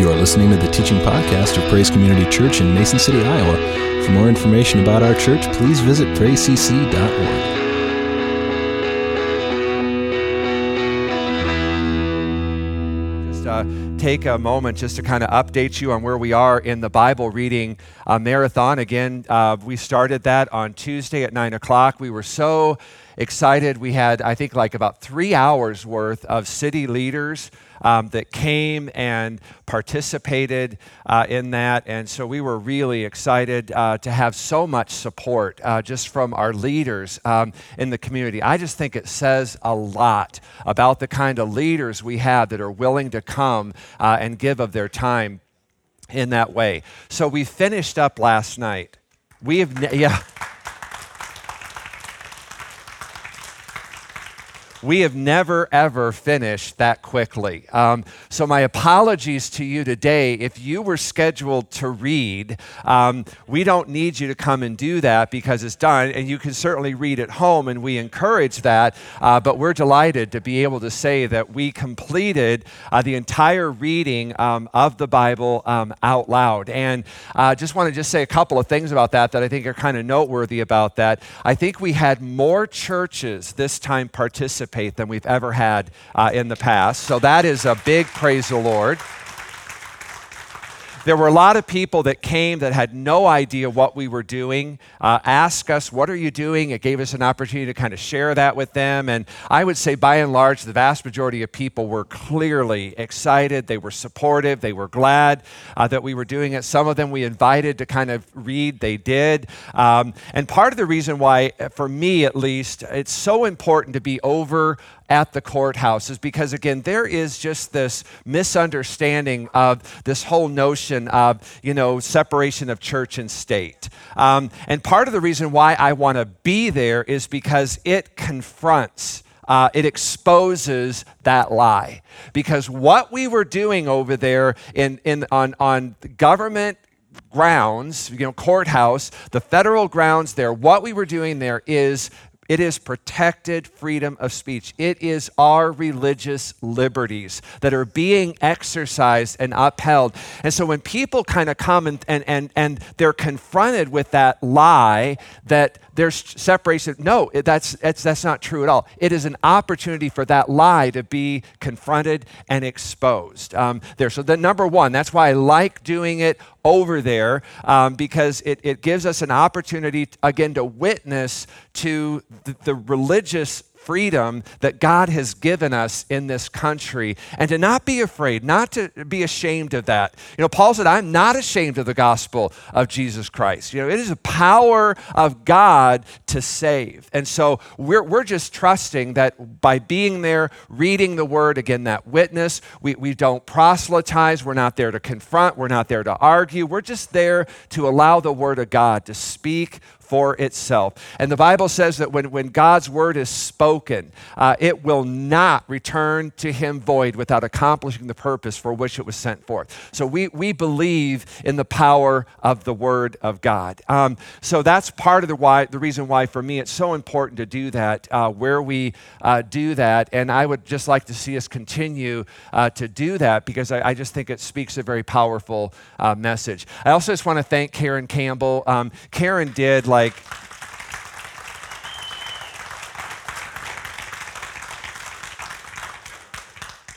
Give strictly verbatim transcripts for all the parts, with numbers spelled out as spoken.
You are listening to the teaching podcast of Praise Community Church in Mason City, Iowa. For more information about our church, please visit praise c c dot org. Uh, take a moment just to kind of update you on where we are in the Bible reading uh, marathon. Again, uh, we started that on Tuesday at nine o'clock. We were so excited. We had, I think, like about three hours worth of city leaders um, that came and participated uh, in that. And so we were really excited uh, to have so much support uh, just from our leaders um, in the community. I just think it says a lot about the kind of leaders we have that are willing to come Come, uh, and give of their time in that way. So we finished up last night. We have, ne- yeah. We have never, ever finished that quickly. Um, so my apologies to you today. If you were scheduled to read, um, we don't need you to come and do that because it's done, and you can certainly read at home, and we encourage that, uh, but we're delighted to be able to say that we completed uh, the entire reading um, of the Bible um, out loud. And I uh, just want to just say a couple of things about that that I think are kind of noteworthy about that. I think we had more churches this time participate than we've ever had uh, in the past. So that is a big praise the Lord. There were a lot of people that came that had no idea what we were doing, uh, asked us, what are you doing? It gave us an opportunity to kind of share that with them. And I would say by and large, the vast majority of people were clearly excited. They were supportive. They were glad uh, that we were doing it. Some of them we invited to kind of read. They did. Um, and part of the reason why, for me at least, it's so important to be over at the courthouse is because, again, there is just this misunderstanding of this whole notion of, you know, separation of church and state. Um, and part of the reason why I want to be there is because it confronts, uh, it exposes that lie. Because what we were doing over there in in on on government grounds, you know, courthouse, the federal grounds there, what we were doing there is It is protected freedom of speech. It is our religious liberties that are being exercised and upheld. And so when people kind of come and, and, and, and they're confronted with that lie that there's separation, no, that's, that's, that's not true at all. It is an opportunity for that lie to be confronted and exposed um, there. So the number one, that's why I like doing it over there um, because it, it gives us an opportunity, again, to witness to the, the religious freedom that God has given us in this country and to not be afraid, not to be ashamed of that. You know, Paul said, I'm not ashamed of the gospel of Jesus Christ. You know, it is the power of God to save. And so we're we're just trusting that by being there, reading the word, again, that witness, we, we don't proselytize, we're not there to confront, we're not there to argue, we're just there to allow the word of God to speak for itself. And the Bible says that when, when God's word is spoken, uh, it will not return to him void without accomplishing the purpose for which it was sent forth. So we, we believe in the power of the word of God. Um, so that's part of the why the reason why for me it's so important to do that, uh, where we uh, do that. And I would just like to see us continue uh, to do that because I, I just think it speaks a very powerful uh, message. I also just want to thank Karen Campbell. Um, Karen did like Like,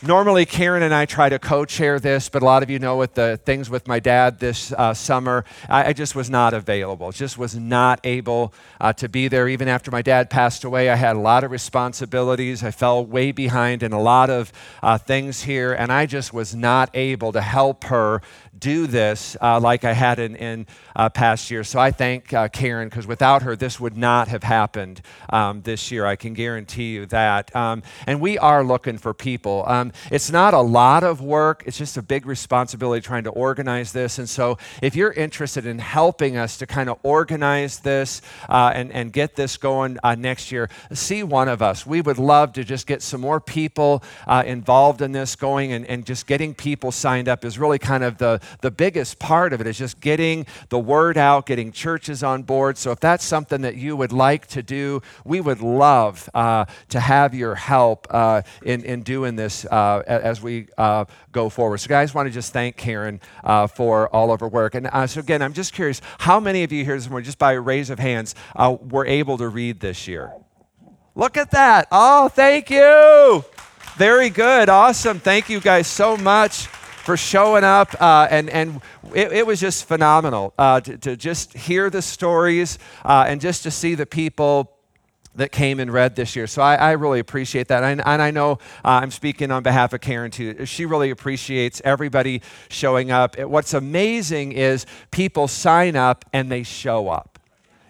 normally Karen and I try to co-chair this, but a lot of you know with the things with my dad this uh, summer, I, I just was not available, just was not able uh, to be there. Even after my dad passed away, I had a lot of responsibilities. I fell way behind in a lot of uh, things here, and I just was not able to help her do this uh, like I had in, in uh, past years. So I thank uh, Karen, because without her, this would not have happened um, this year. I can guarantee you that. Um, and we are looking for people. Um, it's not a lot of work. It's just a big responsibility trying to organize this. And so if you're interested in helping us to kind of organize this uh, and, and get this going uh, next year, see one of us. We would love to just get some more people uh, involved in this going, and, and just getting people signed up is really kind of the The biggest part of it is just getting the word out, getting churches on board. So if that's something that you would like to do, we would love uh, to have your help uh, in, in doing this uh, uh, as we uh, go forward. So guys, I want to just thank Karen uh, for all of her work. And uh, so again, I'm just curious, how many of you here this morning, just by a raise of hands, uh, were able to read this year? Look at that. Oh, thank you. Very good. Awesome. Thank you guys so much for showing up, uh, and and it, it was just phenomenal uh, to, to just hear the stories uh, and just to see the people that came and read this year. So I, I really appreciate that. And, and I know uh, I'm speaking on behalf of Karen too. She really appreciates everybody showing up. What's amazing is people sign up and they show up.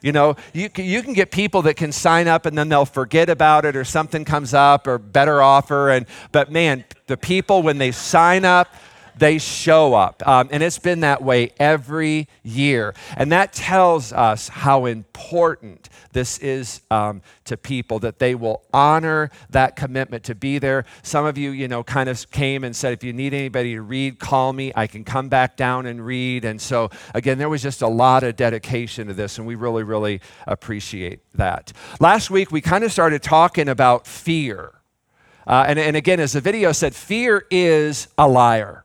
You know, you you can get people that can sign up and then they'll forget about it, or something comes up, or better offer. And but man, the people, when they sign up, they show up. Um, and it's been that way every year. And that tells us how important this is um, to people, that they will honor that commitment to be there. Some of you, you know, kind of came and said, if you need anybody to read, call me. I can come back down and read. And so, again, there was just a lot of dedication to this, and we really, really appreciate that. Last week, we kind of started talking about fear. Uh, and, and again, as the video said, fear is a liar.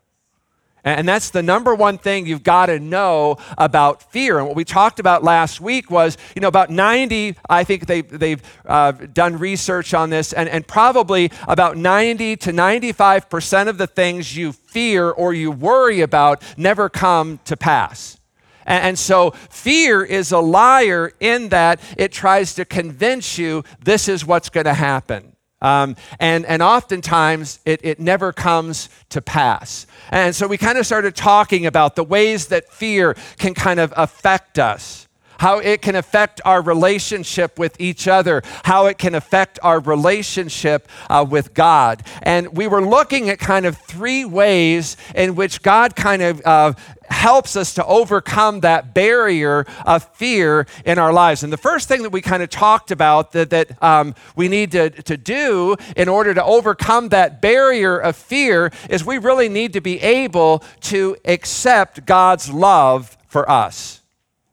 And that's the number one thing you've got to know about fear. And what we talked about last week was, you know, about ninety, I think they, they've uh, done research on this, and, and probably about ninety to ninety-five percent of the things you fear or you worry about never come to pass. And, and so fear is a liar in that it tries to convince you this is what's going to happen. Um, and, and oftentimes, it, it never comes to pass. And so we kind of started talking about the ways that fear can kind of affect us, how it can affect our relationship with each other, how it can affect our relationship uh, with God. And we were looking at kind of three ways in which God kind of uh, helps us to overcome that barrier of fear in our lives. And the first thing that we kind of talked about that, that um, we need to, to do in order to overcome that barrier of fear is we really need to be able to accept God's love for us.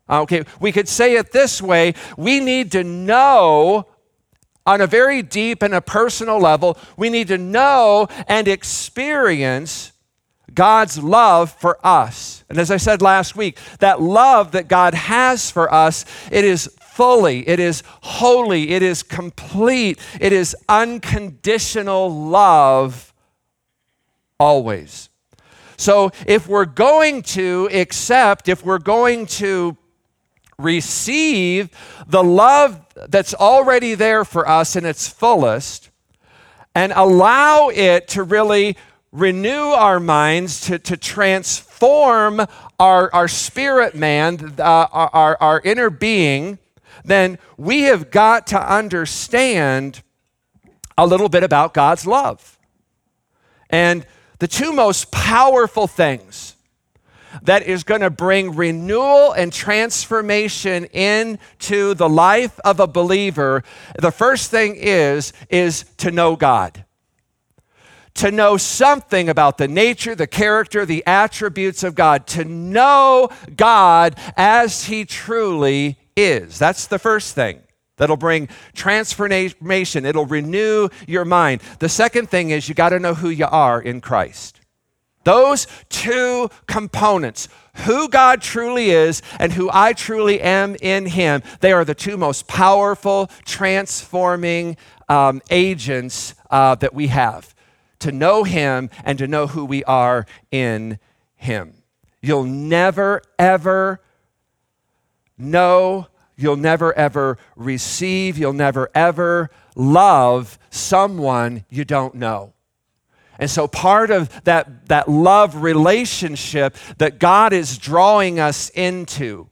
Okay, we could say it this way. We need to know on a very deep and a personal level, we need to know and experience God's love for us. And as I said last week, that love that God has for us, it is fully, it is holy, it is complete, it is unconditional love always. So if we're going to accept, if we're going to receive the love that's already there for us in its fullest and allow it to really renew our minds, to, to transform our, our spirit man, uh, our, our, our inner being, then we have got to understand a little bit about God's love. And the two most powerful things that is going to bring renewal and transformation into the life of a believer, the first thing is, is to know God. To know something about the nature, the character, the attributes of God. To know God as He truly is. That's the first thing that'll bring transformation. It'll renew your mind. The second thing is you got to know who you are in Christ. Those two components, who God truly is and who I truly am in Him, they are the two most powerful, transforming um, agents uh, that we have, to know Him and to know who we are in Him. You'll never, ever know, you'll never, ever receive, you'll never, ever love someone you don't know. And so part of that, that love relationship that God is drawing us into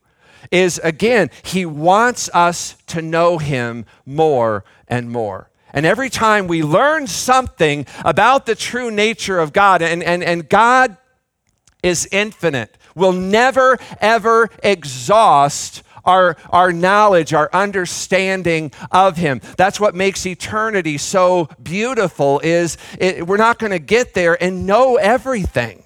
is, again, He wants us to know Him more and more. And every time we learn something about the true nature of God, and, and, and God is infinite, will never, ever exhaust Our, our knowledge, our understanding of Him. That's what makes eternity so beautiful, is it, we're not going to get there and know everything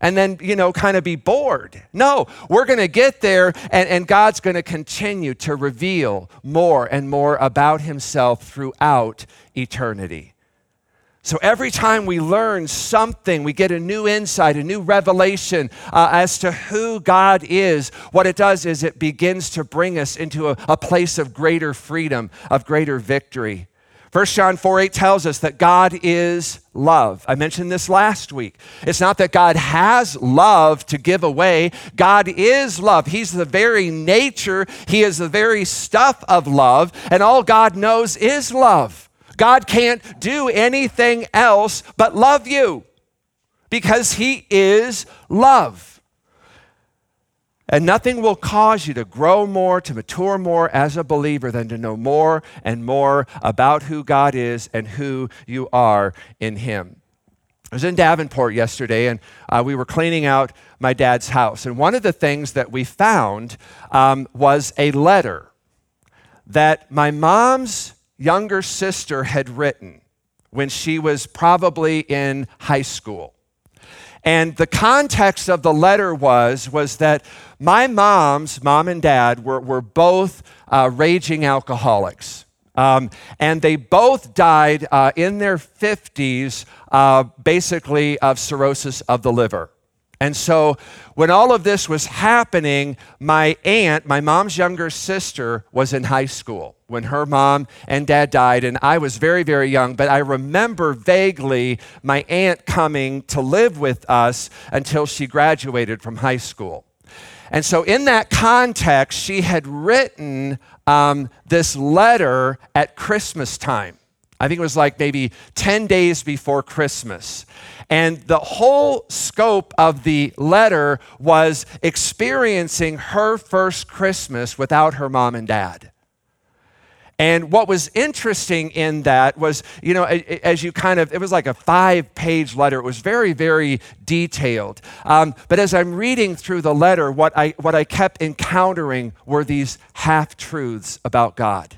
and then, you know, kind of be bored. No, we're going to get there, and, and God's going to continue to reveal more and more about Himself throughout eternity. So every time we learn something, we get a new insight, a new revelation uh, as to who God is. What it does is it begins to bring us into a, a place of greater freedom, of greater victory. First John four eight tells us that God is love. I mentioned this last week. It's not that God has love to give away. God is love. He's the very nature. He is the very stuff of love. And all God knows is love. God can't do anything else but love you because he is love. And nothing will cause you to grow more, to mature more as a believer than to know more and more about who God is and who you are in him. I was in Davenport yesterday, and uh, we were cleaning out my dad's house. And one of the things that we found um, was a letter that my mom's younger sister had written when she was probably in high school. And the context of the letter was, was that my mom's mom and dad were, were both uh, raging alcoholics. Um, and they both died uh, in their fifties, uh, basically of cirrhosis of the liver. And so when all of this was happening, my aunt, my mom's younger sister, was in high school when her mom and dad died, and I was very, very young, but I remember vaguely my aunt coming to live with us until she graduated from high school. And so in that context, she had written um, this letter at Christmas time. I think it was like maybe ten days before Christmas. And the whole scope of the letter was experiencing her first Christmas without her mom and dad. And what was interesting in that was, you know, as you kind of, it was like a five-page letter. It was very, very detailed. Um, but as I'm reading through the letter, what I what I kept encountering were these half-truths about God.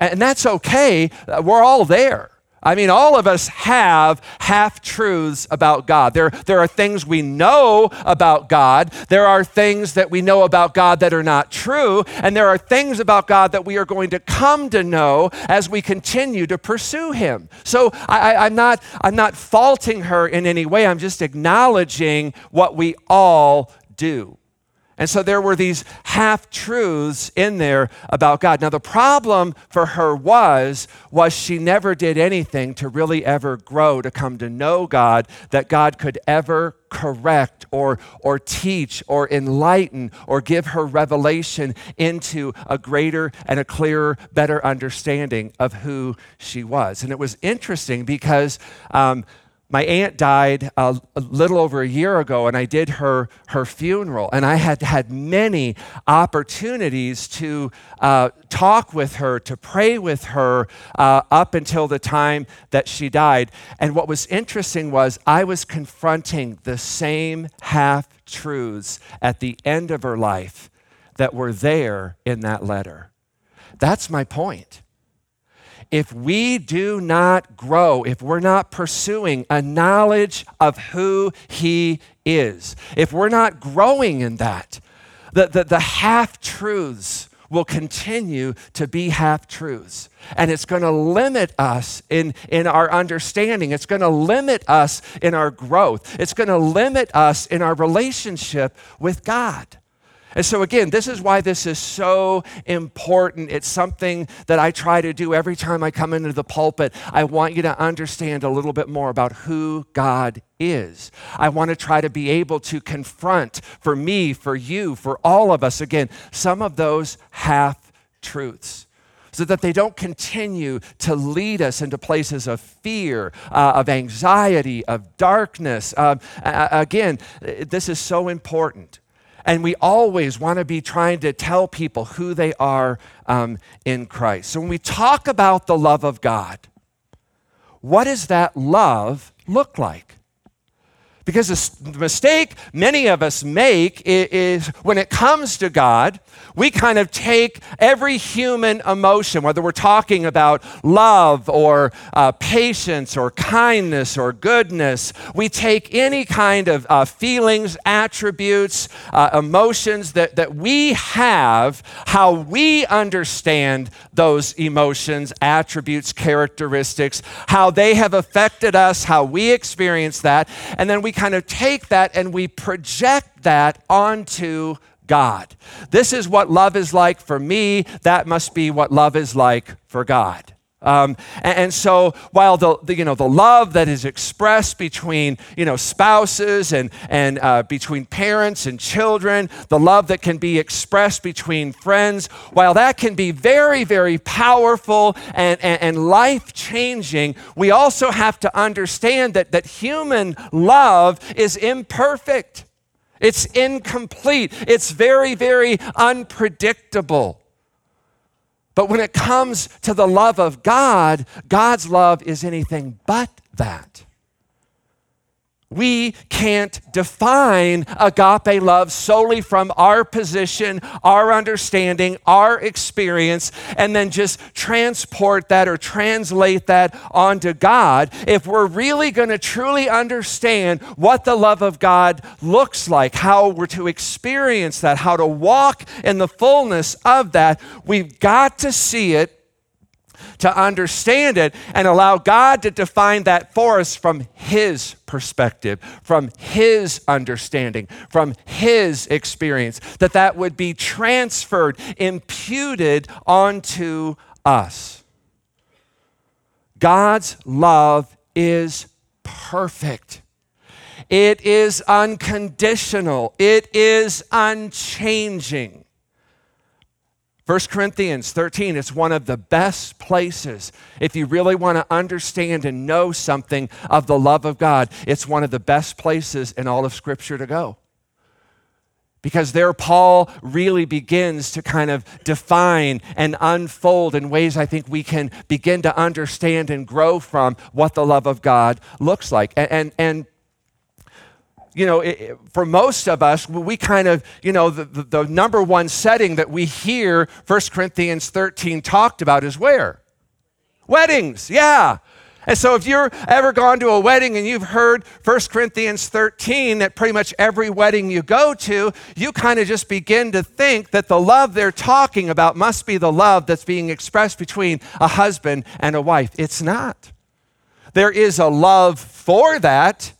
And that's okay. We're all there. I mean, all of us have half-truths about God. There, there are things we know about God. There are things that we know about God that are not true. And there are things about God that we are going to come to know as we continue to pursue him. So I, I, I'm not, I'm not faulting her in any way. I'm just acknowledging what we all do. And so there were these half-truths in there about God. Now, the problem for her was, was she never did anything to really ever grow, to come to know God, that God could ever correct or, or teach or enlighten or give her revelation into a greater and a clearer, better understanding of who she was. And it was interesting because um, my aunt died a, a little over a year ago, and I did her her funeral. And I had had many opportunities to uh, talk with her, to pray with her uh, up until the time that she died. And what was interesting was I was confronting the same half-truths at the end of her life that were there in that letter. That's my point. If we do not grow, if we're not pursuing a knowledge of who he is, if we're not growing in that, the, the, the half-truths will continue to be half-truths. And it's going to limit us in, in our understanding. It's going to limit us in our growth. It's going to limit us in our relationship with God. And so again, this is why this is so important. It's something that I try to do every time I come into the pulpit. I want you to understand a little bit more about who God is. I want to try to be able to confront, for me, for you, for all of us, again, some of those half-truths, so that they don't continue to lead us into places of fear, uh, of anxiety, of darkness. Um, again, this is so important. And we always want to be trying to tell people who they are um, in Christ. So when we talk about the love of God, what does that love look like? Because the mistake many of us make is, is when it comes to God, we kind of take every human emotion, whether we're talking about love or uh, patience or kindness or goodness, we take any kind of uh, feelings, attributes, uh, emotions that, that we have, how we understand those emotions, attributes, characteristics, how they have affected us, how we experience that, and then we kind of take that and we project that onto God. This is what love is like for me. That must be what love is like for God. Um, and, and so while the, the, you know, the love that is expressed between, you know, spouses and, and uh, between parents and children, the love that can be expressed between friends, while that can be very, very powerful and, and, and life-changing, we also have to understand that, that human love is imperfect. It's incomplete. It's very, very unpredictable. But when it comes to the love of God, God's love is anything but that. We can't define agape love solely from our position, our understanding, our experience, and then just transport that or translate that onto God. If we're really going to truly understand what the love of God looks like, how we're to experience that, how to walk in the fullness of that, we've got to see it, to understand it, and allow God to define that for us from His perspective, from His understanding, from His experience, that that would be transferred, imputed onto us. God's love is perfect. It is unconditional. It is unchanging. First Corinthians thirteen is one of the best places. If you really want to understand and know something of the love of God, it's one of the best places in all of Scripture to go. Because there Paul really begins to kind of define and unfold in ways I think we can begin to understand and grow from what the love of God looks like. And, and, and You know, it, for most of us, we kind of, you know, the, the, the number one setting that we hear First Corinthians thirteen talked about is where? Weddings, yeah. And so if you're ever gone to a wedding and you've heard First Corinthians thirteen at pretty much every wedding you go to, you kind of just begin to think that the love they're talking about must be the love that's being expressed between a husband and a wife. It's not. There is a love for that.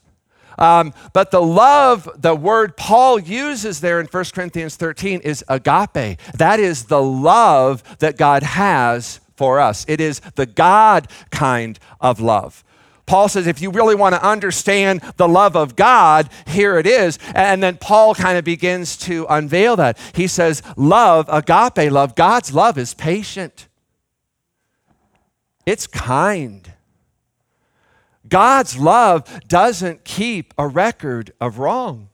Um, but the love, the word Paul uses there in First Corinthians thirteen is agape. That is the love that God has for us. It is the God kind of love. Paul says, if you really want to understand the love of God, here it is. And then Paul kind of begins to unveil that. He says, love, agape love, God's love is patient. It's kind. God's love doesn't keep a record of wrong.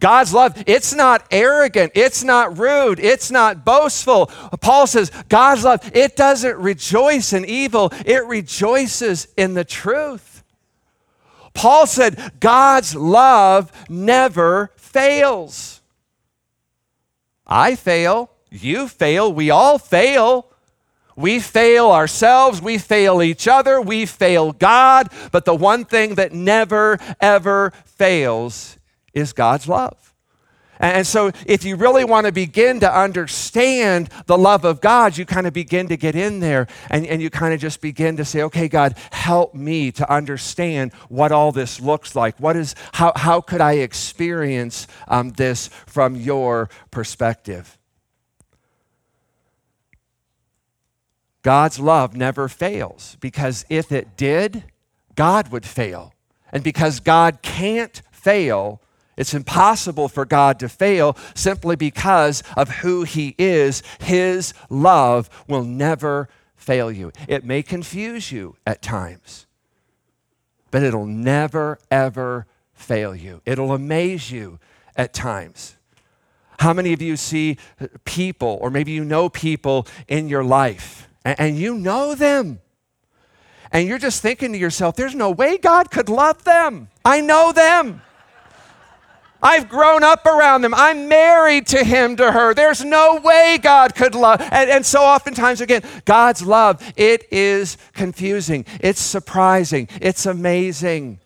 God's love, it's not arrogant, it's not rude, it's not boastful. Paul says God's love, it doesn't rejoice in evil, it rejoices in the truth. Paul said God's love never fails. I fail, you fail, we all fail. We fail ourselves, we fail each other, we fail God, but the one thing that never, ever fails is God's love. And so if you really want to begin to understand the love of God, you kind of begin to get in there and, and you kind of just begin to say, okay, God, help me to understand what all this looks like. What is, how, how could I experience um, this from your perspective? God's love never fails, because if it did, God would fail. And because God can't fail, it's impossible for God to fail simply because of who He is. His love will never fail you. It may confuse you at times, but it'll never, ever fail you. It'll amaze you at times. How many of you see people, or maybe you know people in your life, and you know them, And you're just thinking to yourself, there's no way God could love them. I know them. I've grown up around them. I'm married to him, to her. There's no way God could love. And, and so oftentimes, again, God's love, it is confusing. It's surprising. It's amazing.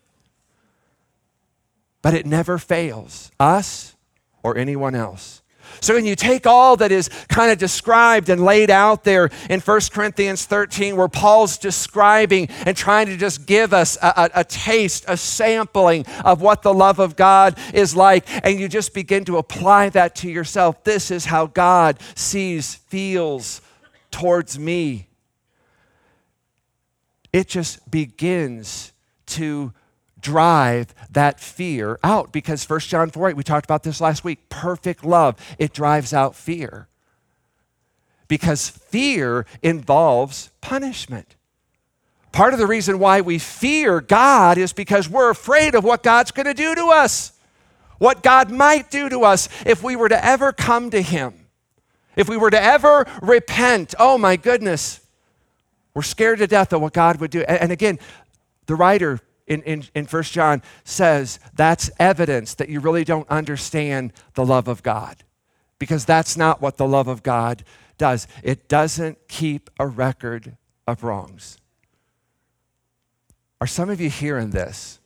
But it never fails, us or anyone else. So when you take all that is kind of described and laid out there in First Corinthians thirteen, where Paul's describing and trying to just give us a, a, a taste, a sampling of what the love of God is like, and you just begin to apply that to yourself. This is how God sees, feels towards me. It just begins to drive that fear out, because First John four eight, we talked about this last week, perfect love, it drives out fear, because fear involves punishment. Part of the reason why we fear God is because we're afraid of what God's going to do to us, what God might do to us if we were to ever come to him, if we were to ever repent. Oh my goodness, we're scared to death of what God would do. And again, the writer In, in, in First John says that's evidence that you really don't understand the love of God, because that's not what the love of God does. It doesn't keep a record of wrongs. Are some of you hearing this?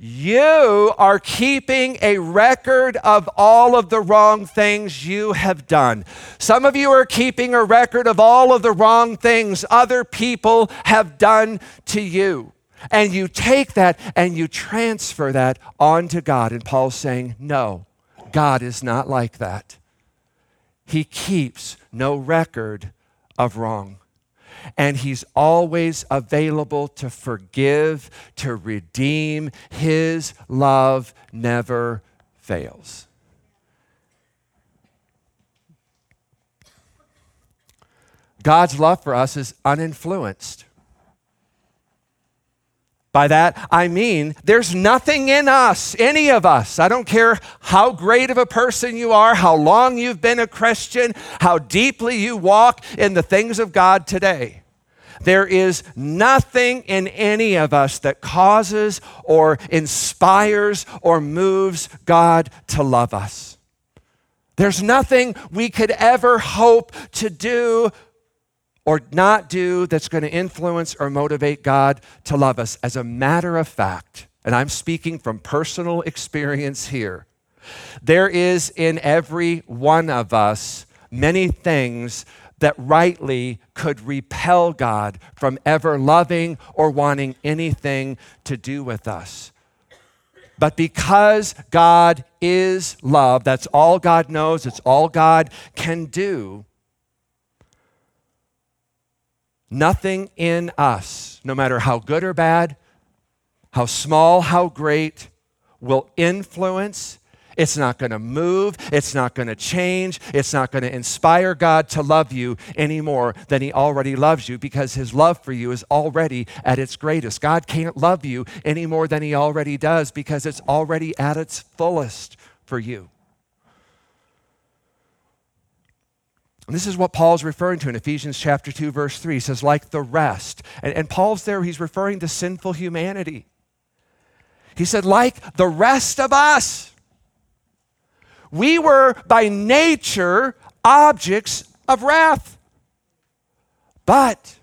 You are keeping a record of all of the wrong things you have done. Some of you are keeping a record of all of the wrong things other people have done to you. And you take that and you transfer that onto God. And Paul's saying, no, God is not like that. He keeps no record of wrong. And he's always available to forgive, to redeem. His love never fails. God's love for us is uninfluenced. By that, I mean, there's nothing in us, any of us, I don't care how great of a person you are, how long you've been a Christian, how deeply you walk in the things of God today. There is nothing in any of us that causes or inspires or moves God to love us. There's nothing we could ever hope to do or not do that's going to influence or motivate God to love us. As a matter of fact, and I'm speaking from personal experience here, there is in every one of us many things that rightly could repel God from ever loving or wanting anything to do with us. But because God is love, that's all God knows, it's all God can do, nothing in us, no matter how good or bad, how small, how great, will influence. It's not going to move. It's not going to change. It's not going to inspire God to love you any more than he already loves you, because his love for you is already at its greatest. God can't love you any more than he already does, because it's already at its fullest for you. And this is what Paul's referring to in Ephesians chapter two, verse three. He says, like the rest. And, and Paul's there, he's referring to sinful humanity. He said, like the rest of us, we were by nature objects of wrath. But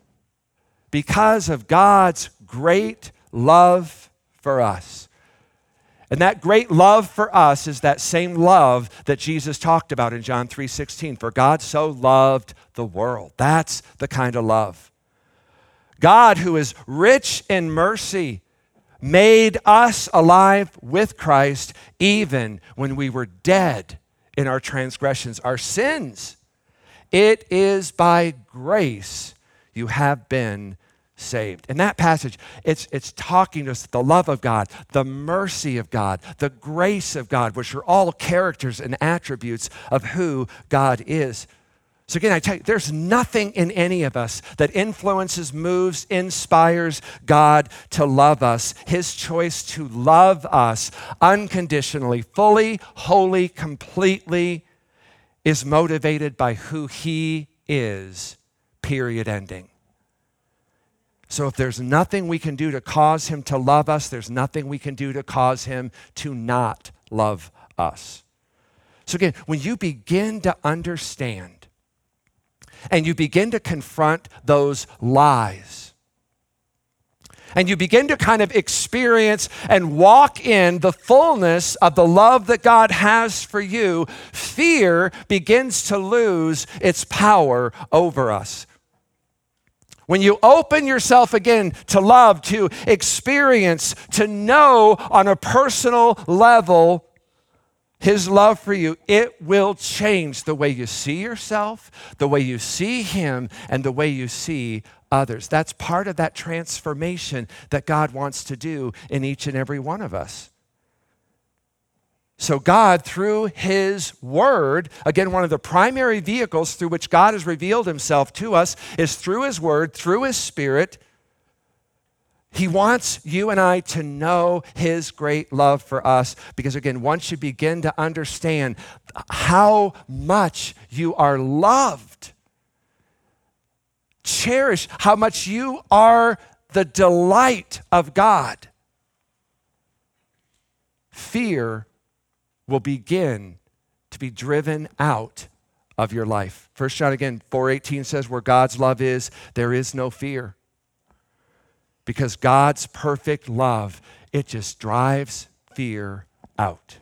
because of God's great love for us, and that great love for us is that same love that Jesus talked about in John three sixteen. For God so loved the world. That's the kind of love. God, who is rich in mercy, made us alive with Christ even when we were dead in our transgressions, our sins. It is by grace you have been saved. In that passage, it's, it's talking to us the love of God, the mercy of God, the grace of God, which are all characters and attributes of who God is. So again, I tell you, there's nothing in any of us that influences, moves, inspires God to love us. His choice to love us unconditionally, fully, wholly, completely is motivated by who he is, period, ending. So if there's nothing we can do to cause him to love us, there's nothing we can do to cause him to not love us. So again, when you begin to understand and you begin to confront those lies and you begin to kind of experience and walk in the fullness of the love that God has for you, fear begins to lose its power over us. When you open yourself again to love, to experience, to know on a personal level his love for you, it will change the way you see yourself, the way you see him, and the way you see others. That's part of that transformation that God wants to do in each and every one of us. So God, through his word, again, one of the primary vehicles through which God has revealed himself to us is through his word, through his spirit. He wants you and I to know his great love for us because, again, once you begin to understand how much you are loved, cherish how much you are the delight of God, fear will begin to be driven out of your life. First John, again, four eighteen says, where God's love is, there is no fear. Because God's perfect love, it just drives fear out.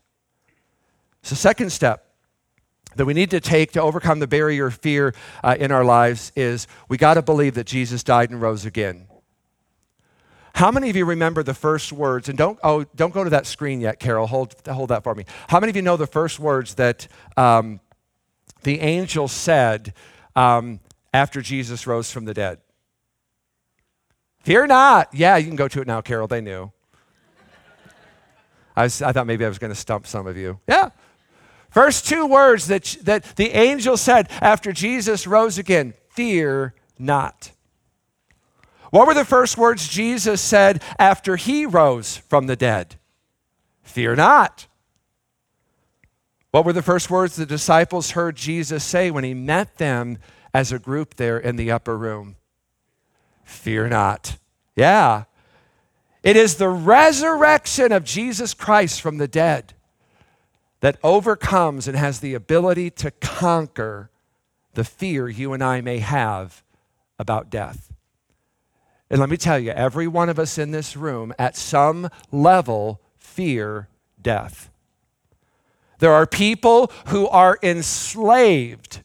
So second step that we need to take to overcome the barrier of fear uh, in our lives is we got to believe that Jesus died and rose again. How many of you remember the first words, and don't oh don't go to that screen yet, Carol, hold, hold that for me. How many of you know the first words that um, the angel said um, after Jesus rose from the dead? Fear not. Yeah, you can go to it now, Carol. They knew. I, was, I thought maybe I was going to stump some of you. Yeah. First two words that, that the angel said after Jesus rose again, fear not. What were the first words Jesus said after he rose from the dead? Fear not. What were the first words the disciples heard Jesus say when he met them as a group there in the upper room? Fear not. Yeah. It is the resurrection of Jesus Christ from the dead that overcomes and has the ability to conquer the fear you and I may have about death. And let me tell you, every one of us in this room at some level fear death. There are people who are enslaved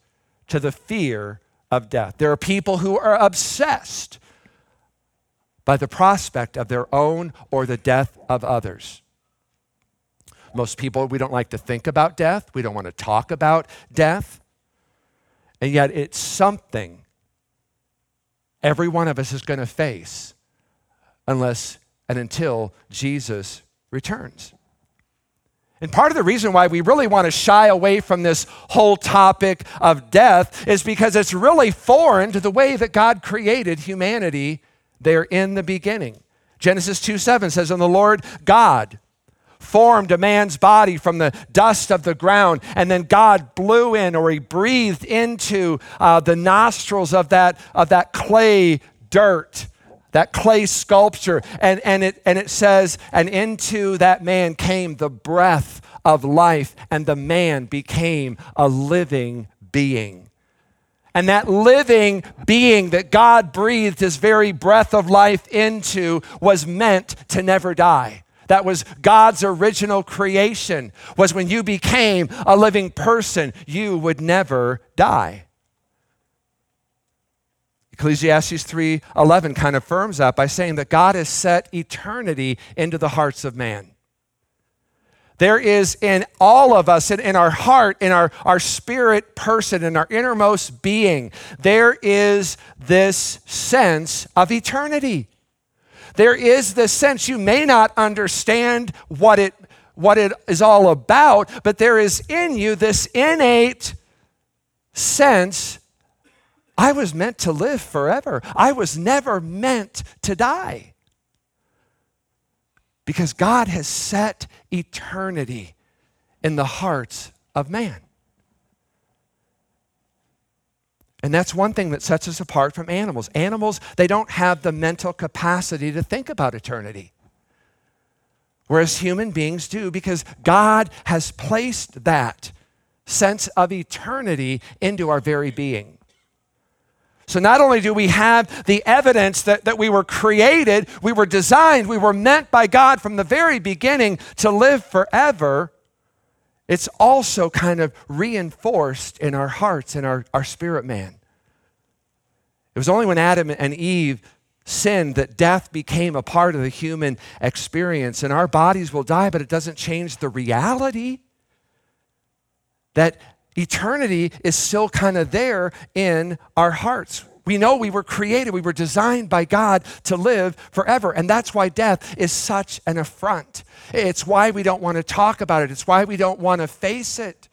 to the fear of death. There are people who are obsessed by the prospect of their own or the death of others. Most people, we don't like to think about death. We don't want to talk about death. And yet it's something every one of us is going to face unless and until Jesus returns. And part of the reason why we really want to shy away from this whole topic of death is because it's really foreign to the way that God created humanity there in the beginning. Genesis two seven says, and the Lord God formed a man's body from the dust of the ground, and then God blew in, or he breathed into uh, the nostrils of that, of that clay dirt, that clay sculpture, and, and, it, and it says, and into that man came the breath of life, and the man became a living being. And that living being that God breathed his very breath of life into was meant to never die. That was God's original creation, was when you became a living person, you would never die. Ecclesiastes three eleven kind of firms up by saying that God has set eternity into the hearts of man. There is in all of us, in, in our heart, in our, our spirit person, in our innermost being, there is this sense of eternity. There is this sense, you may not understand what it, what it is all about, but there is in you this innate sense, I was meant to live forever. I was never meant to die. Because God has set eternity in the hearts of man. And that's one thing that sets us apart from animals. Animals, they don't have the mental capacity to think about eternity, whereas human beings do, because God has placed that sense of eternity into our very being. So not only do we have the evidence that, that we were created, we were designed, we were meant by God from the very beginning to live forever, it's also kind of reinforced in our hearts, in our, our spirit man. It was only when Adam and Eve sinned that death became a part of the human experience, and our bodies will die, but it doesn't change the reality that eternity is still kind of there in our hearts. We know we were created, we were designed by God to live forever, and that's why death is such an affront. It's why we don't want to talk about it. It's why we don't want to face it.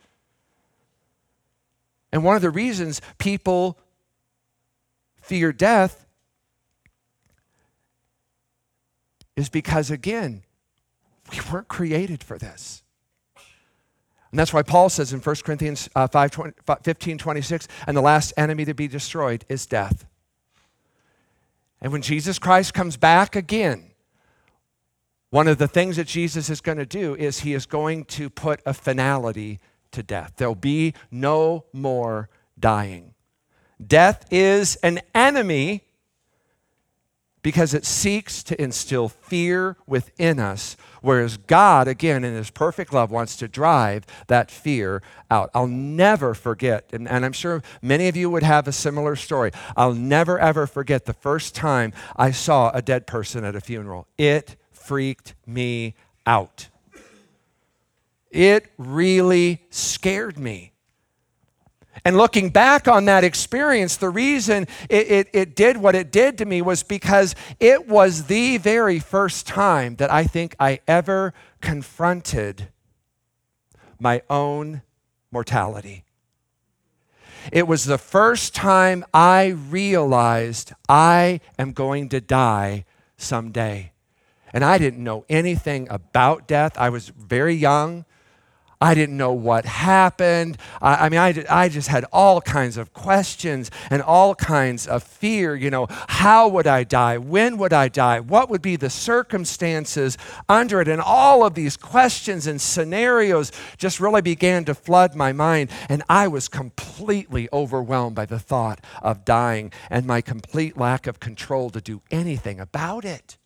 And one of the reasons people fear death is because, again, we weren't created for this. And that's why Paul says in First Corinthians uh, five, twenty, fifteen, twenty-six, and the last enemy to be destroyed is death. And when Jesus Christ comes back again, one of the things that Jesus is going to do is he is going to put a finality to death. There'll be no more dying. Death is an enemy because it seeks to instill fear within us, whereas God, again, in his perfect love, wants to drive that fear out. I'll never forget, and, and I'm sure many of you would have a similar story. I'll never, ever forget the first time I saw a dead person at a funeral. It freaked me out. It really scared me. And looking back on that experience, the reason it, it, it did what it did to me was because it was the very first time that I think I ever confronted my own mortality. It was the first time I realized I am going to die someday. And I didn't know anything about death. I was very young. I didn't know what happened. I, I mean, I, did, I just had all kinds of questions and all kinds of fear. You know, how would I die? When would I die? What would be the circumstances under it? And all of these questions and scenarios just really began to flood my mind. And I was completely overwhelmed by the thought of dying and my complete lack of control to do anything about it.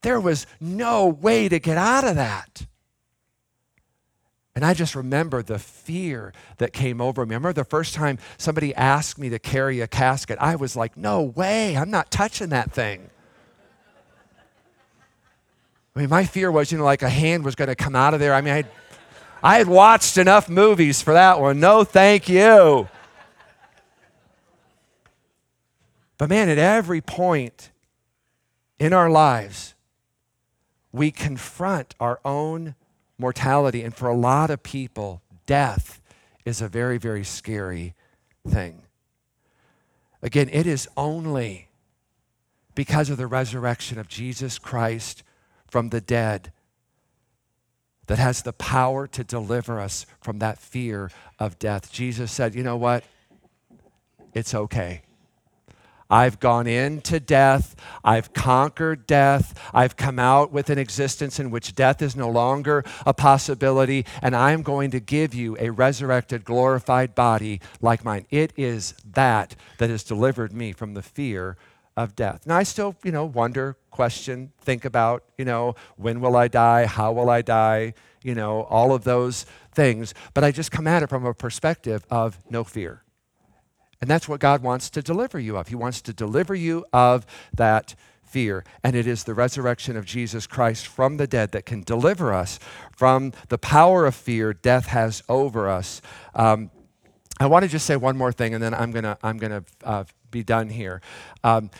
There was no way to get out of that. And I just remember the fear that came over me. I remember the first time somebody asked me to carry a casket. I was like, no way, I'm not touching that thing. I mean, my fear was, you know, like a hand was going to come out of there. I mean, I'd, I had watched enough movies for that one. No, thank you. But man, at every point in our lives, we confront our own mortality, and for a lot of people, death is a very, very scary thing. Again, it is only because of the resurrection of Jesus Christ from the dead that has the power to deliver us from that fear of death. Jesus said, you know what? It's okay. I've gone into death, I've conquered death, I've come out with an existence in which death is no longer a possibility, and I'm going to give you a resurrected, glorified body like mine. It is that that has delivered me from the fear of death. Now I still, you know, wonder, question, think about, you know, when will I die, how will I die, you know, all of those things, but I just come at it from a perspective of no fear. And that's what God wants to deliver you of. He wants to deliver you of that fear. And it is the resurrection of Jesus Christ from the dead that can deliver us from the power of fear death has over us. Um, I want to just say one more thing, and then I'm gonna I'm gonna uh, be done here. Um,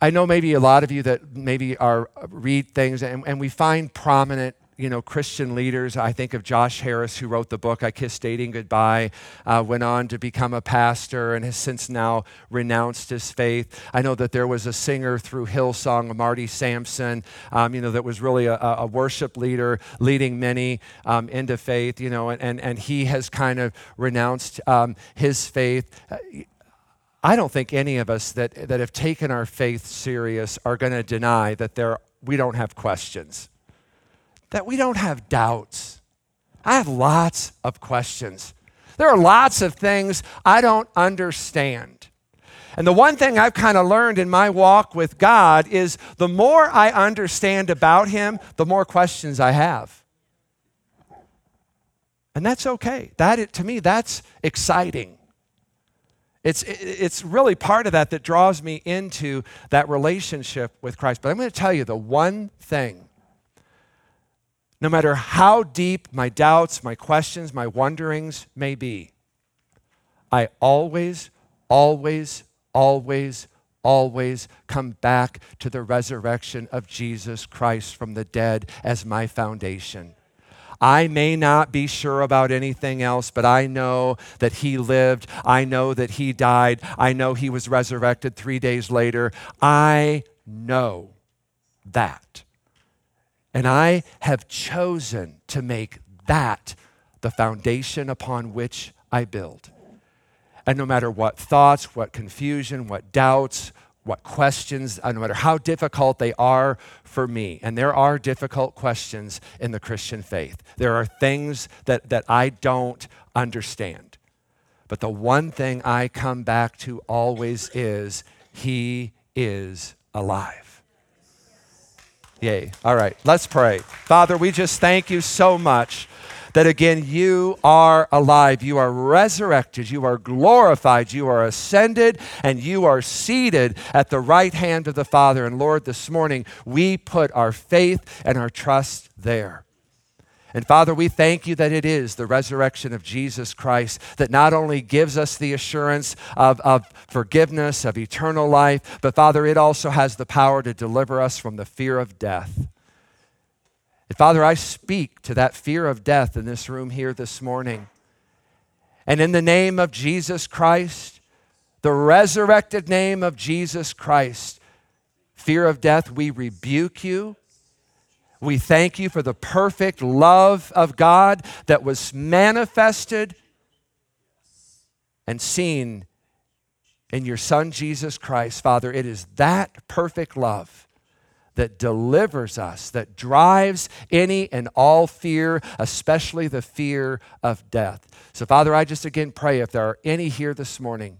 I know maybe a lot of you that maybe are read things, and, and we find prominent, you know, Christian leaders. I think of Josh Harris, who wrote the book, I Kissed Dating Goodbye, uh, went on to become a pastor and has since now renounced his faith. I know that there was a singer through Hillsong, Marty Sampson, um, you know, that was really a, a worship leader leading many um, into faith, you know, and, and he has kind of renounced um, his faith. I don't think any of us that, that have taken our faith serious are going to deny that there we don't have questions, that we don't have doubts. I have lots of questions. There are lots of things I don't understand. And the one thing I've kind of learned in my walk with God is the more I understand about him, the more questions I have. And that's okay. That, to me, that's exciting. It's it's really part of that that draws me into that relationship with Christ. But I'm going to tell you the one thing, no matter how deep my doubts, my questions, my wonderings may be, I always, always, always, always come back to the resurrection of Jesus Christ from the dead as my foundation. I may not be sure about anything else, but I know that he lived. I know that he died. I know he was resurrected three days later. I know that. And I have chosen to make that the foundation upon which I build. And no matter what thoughts, what confusion, what doubts, what questions, no matter how difficult they are for me, and there are difficult questions in the Christian faith. There are things that, that I don't understand. But the one thing I come back to always is, he is alive. Yay. All right, let's pray. Father, we just thank you so much that again, you are alive, you are resurrected, you are glorified, you are ascended, and you are seated at the right hand of the Father. And Lord, this morning, we put our faith and our trust there. And Father, we thank you that it is the resurrection of Jesus Christ that not only gives us the assurance of, of forgiveness, of eternal life, but Father, it also has the power to deliver us from the fear of death. And Father, I speak to that fear of death in this room here this morning. And in the name of Jesus Christ, the resurrected name of Jesus Christ, fear of death, we rebuke you. We thank you for the perfect love of God that was manifested and seen in your Son, Jesus Christ. Father, it is that perfect love that delivers us, that drives any and all fear, especially the fear of death. So Father, I just again pray if there are any here this morning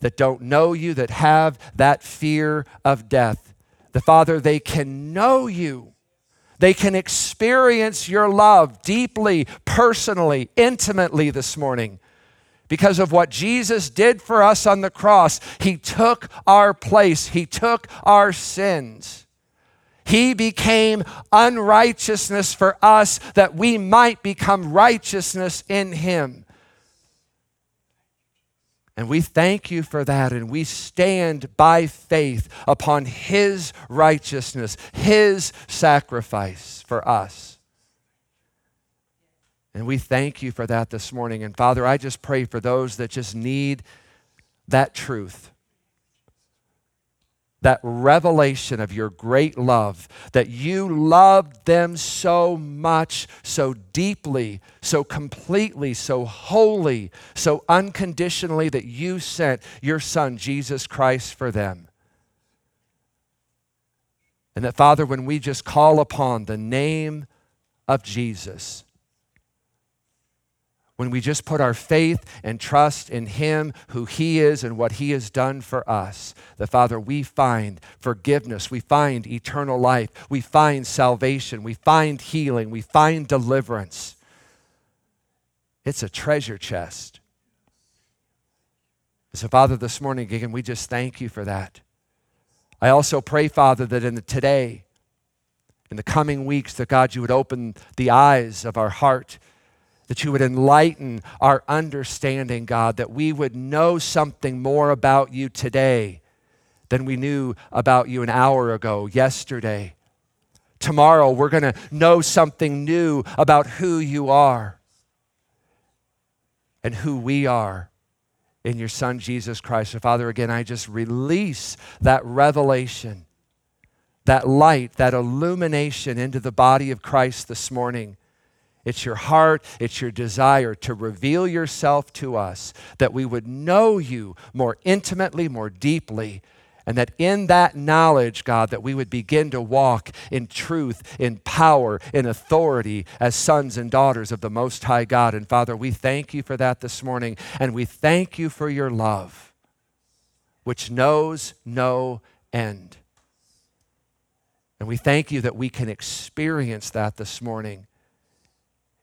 that don't know you, that have that fear of death, that Father, they can know you. They can experience your love deeply, personally, intimately this morning. Because of what Jesus did for us on the cross, he took our place. He took our sins. He became unrighteousness for us that we might become righteousness in him. And we thank you for that, and we stand by faith upon his righteousness, his sacrifice for us. And we thank you for that this morning. And Father, I just pray for those that just need that truth, that revelation of your great love, that you loved them so much, so deeply, so completely, so wholly, so unconditionally that you sent your Son, Jesus Christ, for them. And that, Father, when we just call upon the name of Jesus, when we just put our faith and trust in him, who he is and what he has done for us, the Father, we find forgiveness, we find eternal life, we find salvation, we find healing, we find deliverance. It's a treasure chest. So Father, this morning again, we just thank you for that. I also pray, Father, that in the today, in the coming weeks, that God, you would open the eyes of our heart, that you would enlighten our understanding, God, that we would know something more about you today than we knew about you an hour ago, yesterday. tomorrow we're going to know something new about who you are and who we are in your Son, Jesus Christ. So Father, again, I just release that revelation, that light, that illumination into the body of Christ this morning. It's your heart, it's your desire to reveal yourself to us, that we would know you more intimately, more deeply, and that in that knowledge, God, that we would begin to walk in truth, in power, in authority as sons and daughters of the Most High God. And Father, we thank you for that this morning, and we thank you for your love, which knows no end. And we thank you that we can experience that this morning.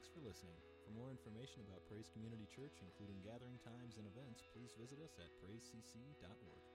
Thanks for listening. For more information about Praise Community Church, including gathering times and events, please visit us at praise c c dot org.